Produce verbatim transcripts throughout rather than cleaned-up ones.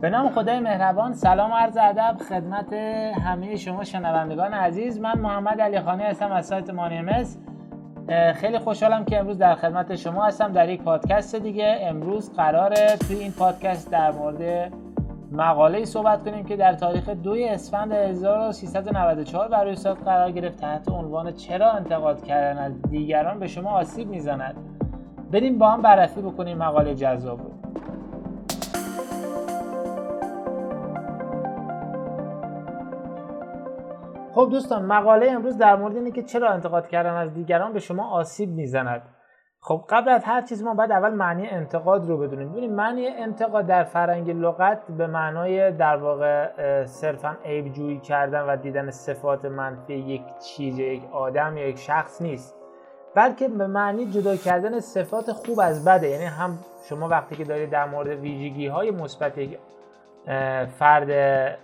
به نام خدای مهربان. سلام عرض ادب خدمت همه شما شنوندگان عزیز. من محمد علی خانی هستم از سایت مونیمز. خیلی خوشحالم که امروز در خدمت شما هستم در یک پادکست دیگه. امروز قراره توی این پادکست در مورد مقاله‌ای صحبت کنیم که در تاریخ دوم اسفند هزار و سیصد و نود و چهار بر روی سایت قرار گرفت تحت عنوان چرا انتقاد کردن از دیگران به شما آسیب می‌زند. بریم با هم بررسی بکنیم مقاله جذاب رو. خب دوستان، مقاله امروز در مورد اینه که چرا انتقاد کردن از دیگران به شما آسیب میزند. خب قبل از هر چیز ما باید اول معنی انتقاد رو بدونیم. ببینید معنی انتقاد در فرهنگ لغت به معنای در واقع صرفا عیب جویی کردن و دیدن صفات منفی یک چیز یا یک آدم یا یک شخص نیست، بلکه به معنی جدا کردن صفات خوب از بده. یعنی هم شما وقتی که دارید در مورد ویژگی‌های مثبت فرد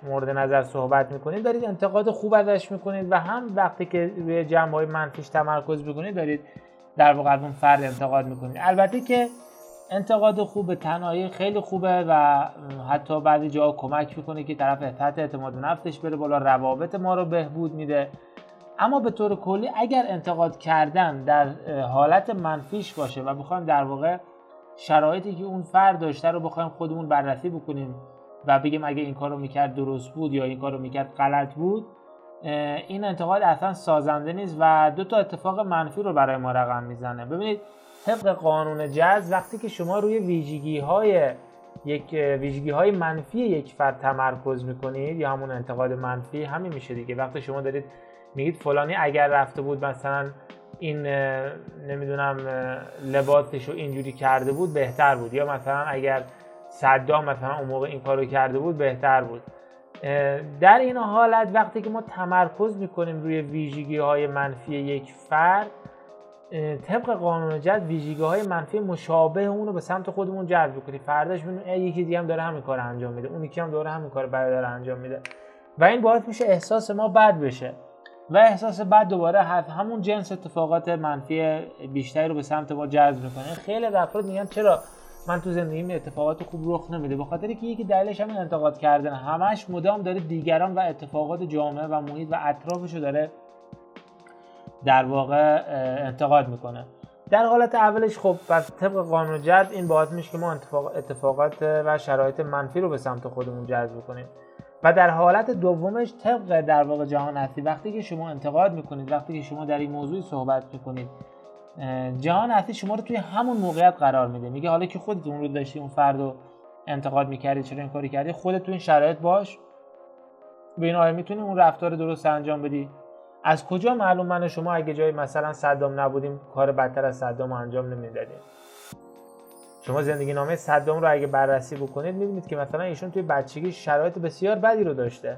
مورد نظر صحبت میکنید دارید انتقاد خوب ازش میکنید، و هم وقتی که روی جنبه‌های منفیش تمرکز میکنید دارید در واقع اون فرد انتقاد میکنید. البته که انتقاد خوب به تنهایی خیلی خوبه و حتی بعضی جاها کمک میکنه که طرف تحت اعتماد به نفسش بره بالا، روابط ما رو بهبود میده. اما به طور کلی اگر انتقاد کردن در حالت منفیش باشه و بخوایم در واقع شرایطی که اون فرد داشته رو بخوایم خودمون بررسی بکنیم و بگیم اگه این کارو میکرد درست بود یا این کارو میکرد غلط بود، این انتقاد اصلا سازنده نیست و دو تا اتفاق منفی رو برای ما رقم میزنه. ببینید طبق قانون جذب وقتی که شما روی ویژگی‌های یک ویژگی‌های منفی یک فرد تمرکز میکنید یا همون انتقاد منفی، همین میشه دیگه. وقتی شما دارید میگید فلانی اگر رفته بود مثلا این نمیدونم لباسشو اینجوری کرده بود بهتر بود، یا مثلا اگر صدام مثلا اون موقع این کارو کرده بود بهتر بود. در این حالت وقتی که ما تمرکز میکنیم روی ویژگی‌های منفی یک فرد، طبق قانون جذب ویژگی‌های منفی مشابه اون رو به سمت خودمون جذب می‌کنیم. فرداش می‌بینیم یکی دیگه هم داره همین کارو انجام میده، اون یکی هم داره همین کارو برادر انجام میده، و این باعث میشه احساس ما بد بشه و احساس بد دوباره همون جنس اتفاقات منفی بیشتری رو به سمت ما جذب می‌کنه. خیلی از افراد میگن چرا من تو زندگیم اتفاقات خوب رخ نمیده، به خاطر که یکی دلیلش همین انتقاد کردن، همش مدام داره دیگران و اتفاقات جامعه و محیط و اطرافشو داره در واقع انتقاد میکنه. در حالت اولش خب بر طبق قانون جذب این باعث میشه که ما اتفاقات و شرایط منفی رو به سمت خودمون جذب کنیم، و در حالت دومش طبق در واقع جهان اصلی وقتی که شما انتقاد میکنید، وقتی که شما در این موضوع صحبت میکنید، جهان اصلی شما رو توی همون موقعیت قرار میده. میگه حالا که خودت اون رو داشتی اون فرد رو انتقاد میکردی چرا این کاری کردی، خودت تو این شرایط باش، ببین آیا میتونی اون رفتار درست انجام بدی. از کجا معلوم من و شما اگه جای مثلا صدام نبودیم کار بدتر از صدام انجام نمیدادیم؟ شما زندگی نامه صدام رو اگه بررسی بکنید میبینید که مثلا ایشون توی بچگی شرایط بسیار بدی رو داشته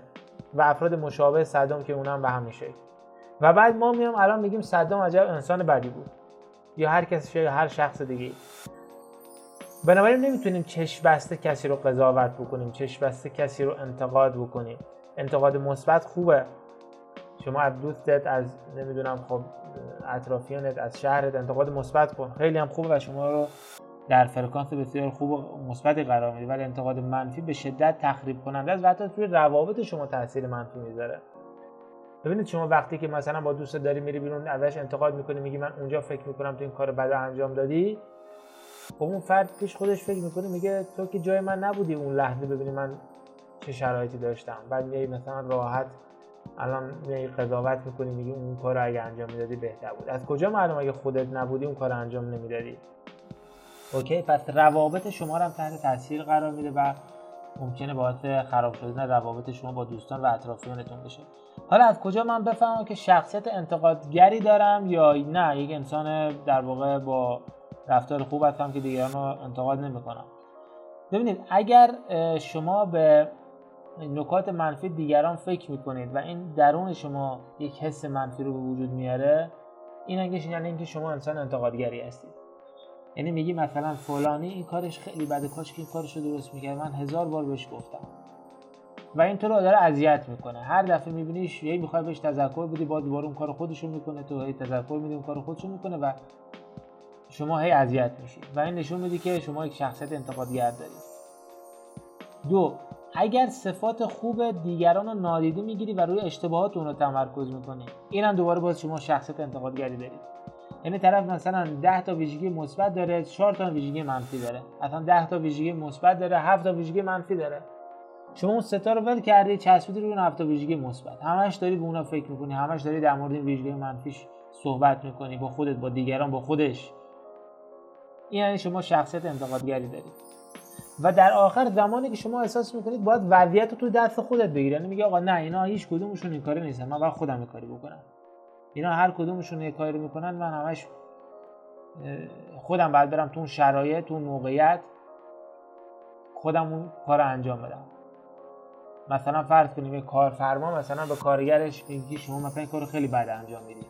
و افراد مشابه صدام که اونم به همین شکل، و بعد ما میام الان میگیم صدام عجب انسان بدی بود، یا هر کسی یا هر شخص دیگه. بنابراین نمیتونیم چشم بسته کسی رو قضاوت بکنیم، چشم بسته کسی رو انتقاد بکنیم. انتقاد مثبت خوبه، شما از دوستت، از نمیدونم خب اطرافیانت، از شهرت انتقاد مثبت کن، خیلی هم خوبه و شما رو در فرکانس بسیار خوب و مثبت قرار میده. ولی انتقاد منفی به شدت تخریب کننده است و حتی توی روابط شما تاثیر منفی میذاره. ببینید شما وقتی که مثلا با دوست داری میری بیرون ازش انتقاد میکنی، میگی من اونجا فکر میکنم تو این کار بد انجام دادی، خب اون فرد پیش خودش فکر میکنه میگه تو که جای من نبودی اون لحظه، ببینی من چه شرایطی داشتم. بعد میای مثلا راحت الان میای قضاوت میکنی میگی اون کارو اگه انجام میدادی بهتر بود. از کجا معلوم اگه خودت نبودی اون کارو انجام نمیدادی؟ اوکی، پس روابط شما رو هم تحت تاثیر قرار میده و ممکنه باعث خراب شدن روابط شما با دوستان و اطرافیانتون بشه. حالا از کجا من بفهمم که شخصیت انتقادگری دارم یا نه، یک انسان در واقع با رفتار خوب هستم که دیگران رو انتقاد نمی‌کنم؟ ببینید اگر شما به نکات منفی دیگران فکر می‌کنید و این درون شما یک حس منفی رو به وجود میاره، این انگیزه یعنی اینکه شما انسان انتقادگری هستید. یعنی میگی مثلا فلانی این کارش خیلی بده، کاش که این کارشو درست میکرد، من هزار بار بهش گفتم، و اینطور رو داره اذیت میکنه. هر دفعه میبینیش یه میخوای بهش تذکر بدی، بعد دوباره اون کار خودشو میکنه، تو هی تذکر میدی اون کار خودشو میکنه و شما هی اذیت میشی، و این نشون میده که شما یک شخصیت انتقادگر دارید. دو، اگر صفات خوب دیگران رو نادیده میگیری و روی اشتباهات اون رو تمرکز میکنی. اینم دوباره باز شما شخصیت انتقادگری دارید. یعنی طرف مثلا ده تا ویژگی مثبت داره، چهار تا ویژگی منفی داره. مثلا ده تا ویژگی مثبت داره، هفت تا ویژگی منفی داره. شما اون سه تا رو ول کردی، چسبیدی روی اون هفت تا ویژگی مثبت. همش داری به اونها فکر میکنی، همش داری در مورد این ویژگی منفیش صحبت میکنی، با خودت، با دیگران، با خودش. این یعنی شما شخصیت انتقادگری دارید. و در آخر زمانی که شما احساس میکنید باید وضعیت رو تو دست خودت بگیری، یعنی میگه آقا نه اینا هیچ کدومشون این کاری نیستن، من باید خودم این کاری بکنم، اینا هر کدومشون این کاری رو میکنن، من همش خودم باید برم تو اون شرایط، تو اون موقعیت خودم اون کارو انجام بدم. مثلا فرض کنیم یه کارفرما مثلا به کارگرش میگه شما مثلا این کارو خیلی بد انجام میدید،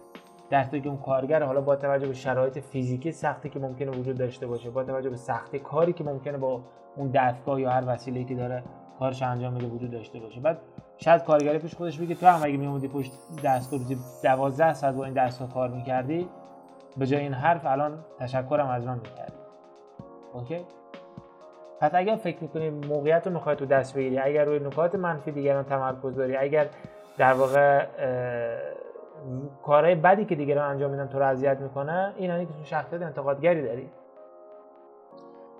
در حالی که اون کارگر حالا با توجه به شرایط فیزیکی سختی که ممکنه وجود داشته باشه، با توجه به سختی کاری که ممکنه با اون دستگاه یا هر وسیله‌ای که داره کارش انجام میده وجود داشته باشه، بعد شاید کارگر پیش خودش میگه تو هم اگه میومدی پشت دستگاه روزی دوازده ساعت با این دستگاه کار میکردی، به جای این حرف الان تشکرم از من میکردی. اوکی؟ پس اگر فکر میکنی موقعیت رو میخوای تو دست بگیری، اگر روی نکات منفی دیگران تمرکز داری، اگر در واقع کارهای بدی که دیگران انجام میدن تو رو اذیت میکنه، این یعنی که تو شخصیت انتقادگری داری.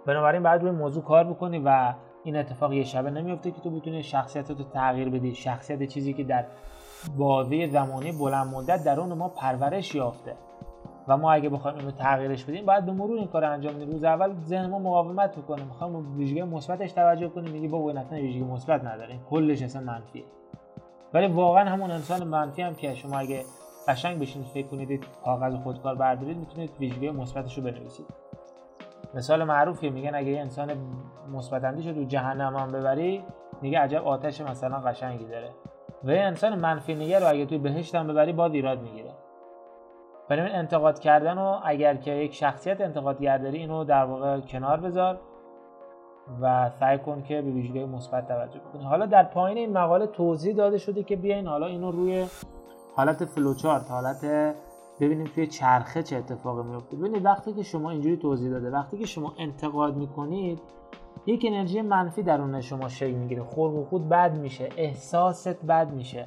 بنابراین باید روی موضوع کار بکنی و این اتفاق یه شبه نمیفته که تو بتونی شخصیتت رو تغییر بدی. شخصیت چیزی که در بازه زمانی بلند مدت در اون ما پرورش یافته و ما اگه بخوایم اینو تغییرش بدیم باید به مرور این کارو انجام بدیم. روز اول ذهن ما مقاومت میکنه، میخوایم به ویژگی مثبتش توجه کنیم، میگی بابا این اصلا ویژگی مثبت نداره، کلش اصلا منفیه. ولی واقعا همون انسان منفی هم که شما اگه قشنگ بشینید فکر کنید، کاغذ خودکار بردارید، میتونید ویژگی مثبتش رو بنویسید. مثال معروفیه، میگن اگه یه انسان مثبت اندیش رو تو جهنم هم ببری، میگه عجب آتش مثلا قشنگی داره. و یه انسان منفی نگر رو اگه توی بهشت هم ببری، باز ایراد میگیره. بنابراین انتقاد کردن رو اگر که یک شخصیت انتقادگر داری، اینو در واقع کنار بذار و سعی کن که به ویژگی مثبت توجه کنی. حالا در پایین این مقاله توضیح داده شده که بیاین حالا اینو روی حالت فلوچارت، حالت ببینیم توی چرخه چه اتفاقی میفته. ببینید وقتی که شما اینجوری توضیح داده، وقتی که شما انتقاد میکنید، یک انرژی منفی درون شما شکل میگیره، خلق و خود بد میشه، احساست بد میشه.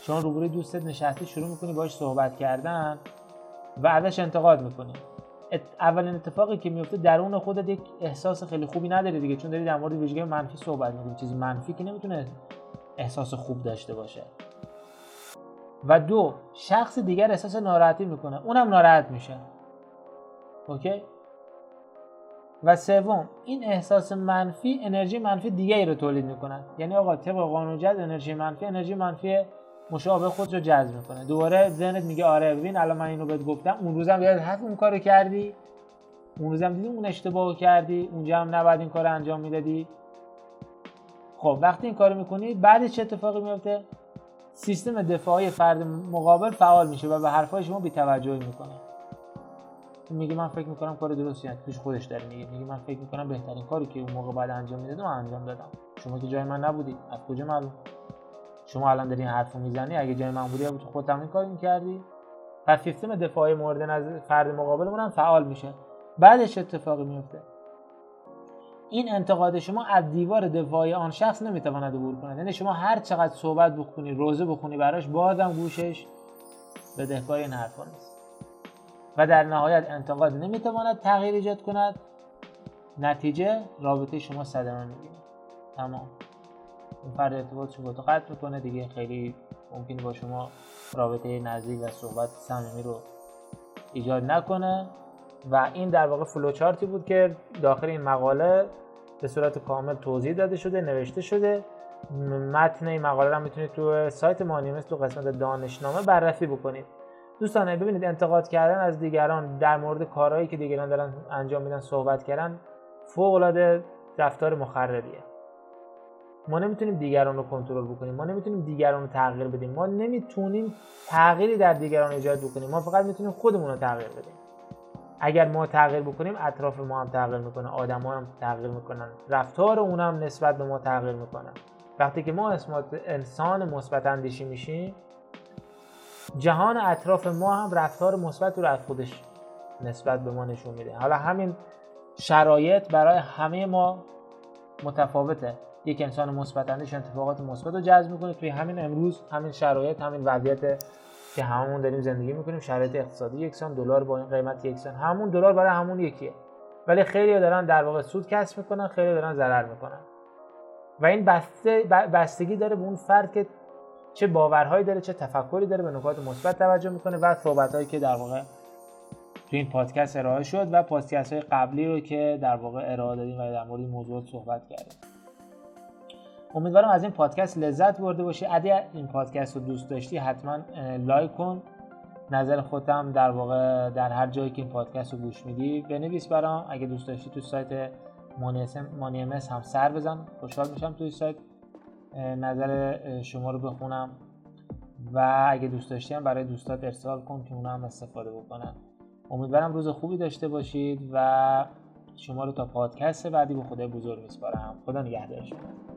شما روبروی دوستت نشستی، شروع میکنی باهاش صحبت کردن و ازش انتقاد میکنی. اولین اتفاقی که میفته درون خودت یک احساس خیلی خوبی نداری دیگه، چون داری در مورد ویژگی منفی صحبت می‌کنی، چیز منفی که نمیتونه احساس خوب داشته باشه. و دو، شخص دیگر احساس ناراحتی میکنه، اونم ناراحت میشه. اوکی؟ و سوم، این احساس منفی انرژی منفی دیگری رو تولید میکنه. یعنی آقا طبق قانون جذب انرژی منفی، انرژی منفی مشابه خودش رو جذب میکنه. دوباره ذهنت میگه آره ببین الان من اینو بهت گفتم، اون روزم یاد حرف اون کارو کردی، اون روزم دیدی اون اشتباهو کردی، اونجا هم نباید این کارو انجام میدادی. خب وقتی این کارو میکنی بعدش چه اتفاقی میفته؟ سیستم دفاعی فرد مقابل فعال میشه و به حرفای شما بی‌توجهی میکنه. میگه من فکر میکنم کار درستی است، پیش خودش داره میگه، میگه من فکر میکنم بهترین کاری که اون موقع بعد انجام میدادم انجام دادم، شما که جای من نبودی، از کجا معلوم؟ شما الان داری این حرفو میزنی، اگه جای من بودی خودت هم این کارو میکردی. پس سیستم دفاعی مورد نظر فرد مقابلمون هم فعال میشه. بعدش اتفاقی میفته، این انتقاد شما از دیوار دفاعی آن شخص نمیتواند عبور کند. یعنی شما هر چقدر صحبت بکنی، روزه بخونی براش، بازم گوشش بدهکار این حرفا نیست. و در نهایت انتقاد نمیتواند تغییر ایجاد کند، نتیجه رابطه شما صدمه میگیره. تمام، این فرد ارتباطش رو قطع میکنه دیگه، خیلی ممکنه با شما رابطه نزدیک و صحبت صمیمی رو ایجاد نکنه. و این در واقع فلوچارتی بود که داخل این مقاله به صورت کامل توضیح داده شده، نوشته شده. متن این مقاله رو هم میتونید تو سایت مانیمس تو قسمت دانشنامه بررسی بکنید. دوستان ببینید، انتقاد کردن از دیگران، در مورد کارهایی که دیگران دارن انجام میدن صحبت کردن، فوق العاده رفتار مخربیه. ما نمیتونیم دیگران رو کنترل بکنیم، ما نمیتونیم دیگران رو تغییر بدیم، ما نمیتونیم تغییری در دیگران ایجاد بکنیم، ما فقط میتونیم خودمون رو تغییر بدیم. اگر ما تغییر بکنیم، اطراف ما هم تغییر میکنه، آدما هم تغییر میکنن، رفتار اونا هم نسبت به ما تغییر میکنه. وقتی که ما اسمات انسان مثبت اندیشی میشیم، جهان اطراف ما هم رفتار مثبت رو از خودش نسبت به ما نشون میده. حالا همین شرایط برای همه ما متفاوته. یک انسان مثبت اندیش اتفاقات مثبت رو جذب میکنه توی همین امروز، همین شرایط، همین وضعیت که هممون داریم زندگی میکنیم. شرایط اقتصادی یکسان، دلار با این قیمت یکسان، همون دلار برای همون یکیه، ولی خیلی‌ها دارن در واقع سود کسب میکنن، خیلی‌ها دارن ضرر میکنن و این بسته بستگی داره به اون فرد که چه باورهایی داره، چه تفکری داره، به نکات مثبت توجه میکنه و صحبتایی که در واقع تو این پادکست ارائه شد و پادکست‌های قبلی رو که در واقع ارائه دادیم و در مورد موضوع صحبت کردیم. امیدوارم از این پادکست لذت برده باشی. اگه این پادکست رو دوست داشتی حتما لایک کن، نظر خودم در واقع در هر جایی که این پادکست رو گوش میدی بنویس برام. اگه دوست داشتی تو سایت مونیمس هم سر بزن، خوشحال میشم توی سایت نظر شما رو بخونم و اگه دوست داشتی هم برای دوستات ارسال کن که اونا هم استفاده بکنن. امیدوارم روز خوبی داشته باشید و شما رو تا پادکست بعدی به خدای بزرگ میسپارم. خدا نگهدار شما.